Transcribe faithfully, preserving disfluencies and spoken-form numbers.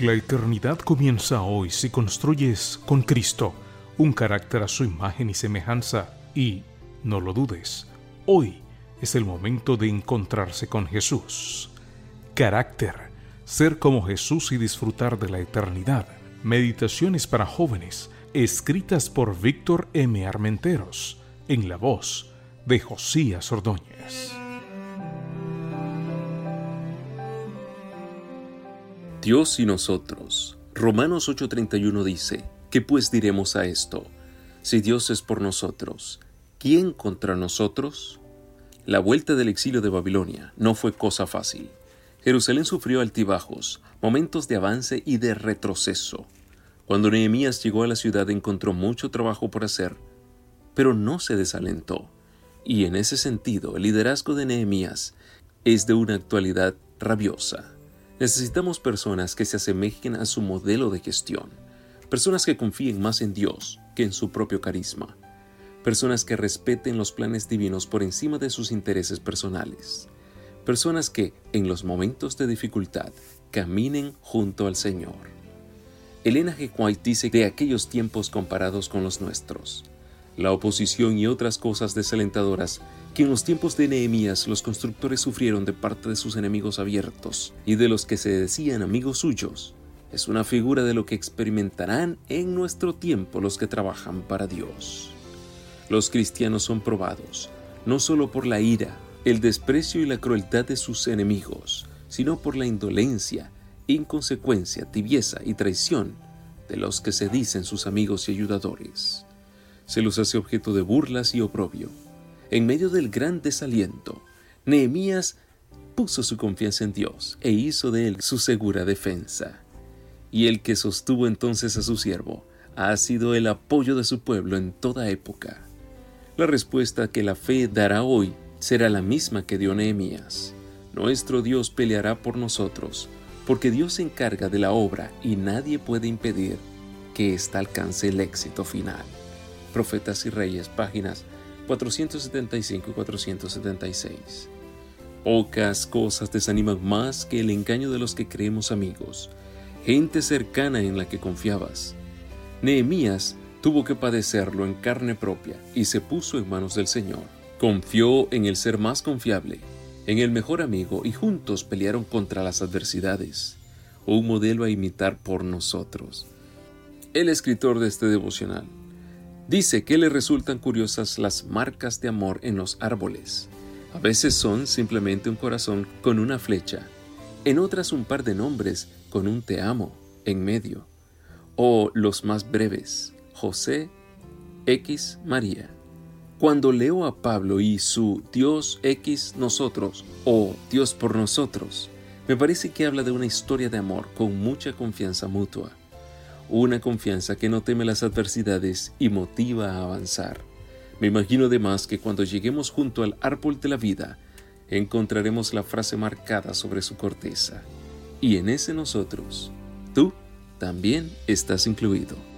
La eternidad comienza hoy si construyes con Cristo un carácter a su imagen y semejanza. Y no lo dudes, hoy es el momento de encontrarse con Jesús. Carácter, ser como Jesús y disfrutar de la eternidad. Meditaciones para jóvenes, escritas por Víctor M. Armenteros, en la voz de Josías Ordóñez. Dios y nosotros. Romanos ocho treinta y uno dice, ¿qué pues diremos a esto? Si Dios es por nosotros, ¿quién contra nosotros? La vuelta del exilio de Babilonia no fue cosa fácil. Jerusalén sufrió altibajos, momentos de avance y de retroceso. Cuando Nehemías llegó a la ciudad encontró mucho trabajo por hacer, pero no se desalentó. Y en ese sentido, el liderazgo de Nehemías es de una actualidad rabiosa. Necesitamos personas que se asemejen a su modelo de gestión, personas que confíen más en Dios que en su propio carisma, personas que respeten los planes divinos por encima de sus intereses personales, personas que, en los momentos de dificultad, caminen junto al Señor. Elena G. White dice de aquellos tiempos comparados con los nuestros, la oposición y otras cosas desalentadoras que en los tiempos de Nehemías los constructores sufrieron de parte de sus enemigos abiertos y de los que se decían amigos suyos, es una figura de lo que experimentarán en nuestro tiempo los que trabajan para Dios. Los cristianos son probados, no solo por la ira, el desprecio y la crueldad de sus enemigos, sino por la indolencia, inconsecuencia, tibieza y traición de los que se dicen sus amigos y ayudadores. Se los hace objeto de burlas y oprobio. En medio del gran desaliento, Nehemías puso su confianza en Dios e hizo de él su segura defensa. Y el que sostuvo entonces a su siervo ha sido el apoyo de su pueblo en toda época. La respuesta que la fe dará hoy será la misma que dio Nehemías. Nuestro Dios peleará por nosotros, porque Dios se encarga de la obra y nadie puede impedir que ésta alcance el éxito final. Profetas y Reyes, páginas cuatrocientos setenta y cinco y cuatrocientos setenta y seis. Pocas cosas desaniman más que el engaño de los que creemos amigos, gente cercana en la que confiabas. Nehemías tuvo que padecerlo en carne propia y se puso en manos del Señor. Confió en el ser más confiable, en el mejor amigo, y juntos pelearon contra las adversidades. Un modelo a imitar por nosotros. El escritor de este devocional dice que le resultan curiosas las marcas de amor en los árboles. A veces son simplemente un corazón con una flecha, en otras un par de nombres con un te amo en medio, o los más breves, José, X, María. Cuando leo a Pablo y su Dios X nosotros o Dios por nosotros, me parece que habla de una historia de amor con mucha confianza mutua. Una confianza que no teme las adversidades y motiva a avanzar. Me imagino además que cuando lleguemos junto al árbol de la vida, encontraremos la frase marcada sobre su corteza. Y en ese nosotros, tú también estás incluido.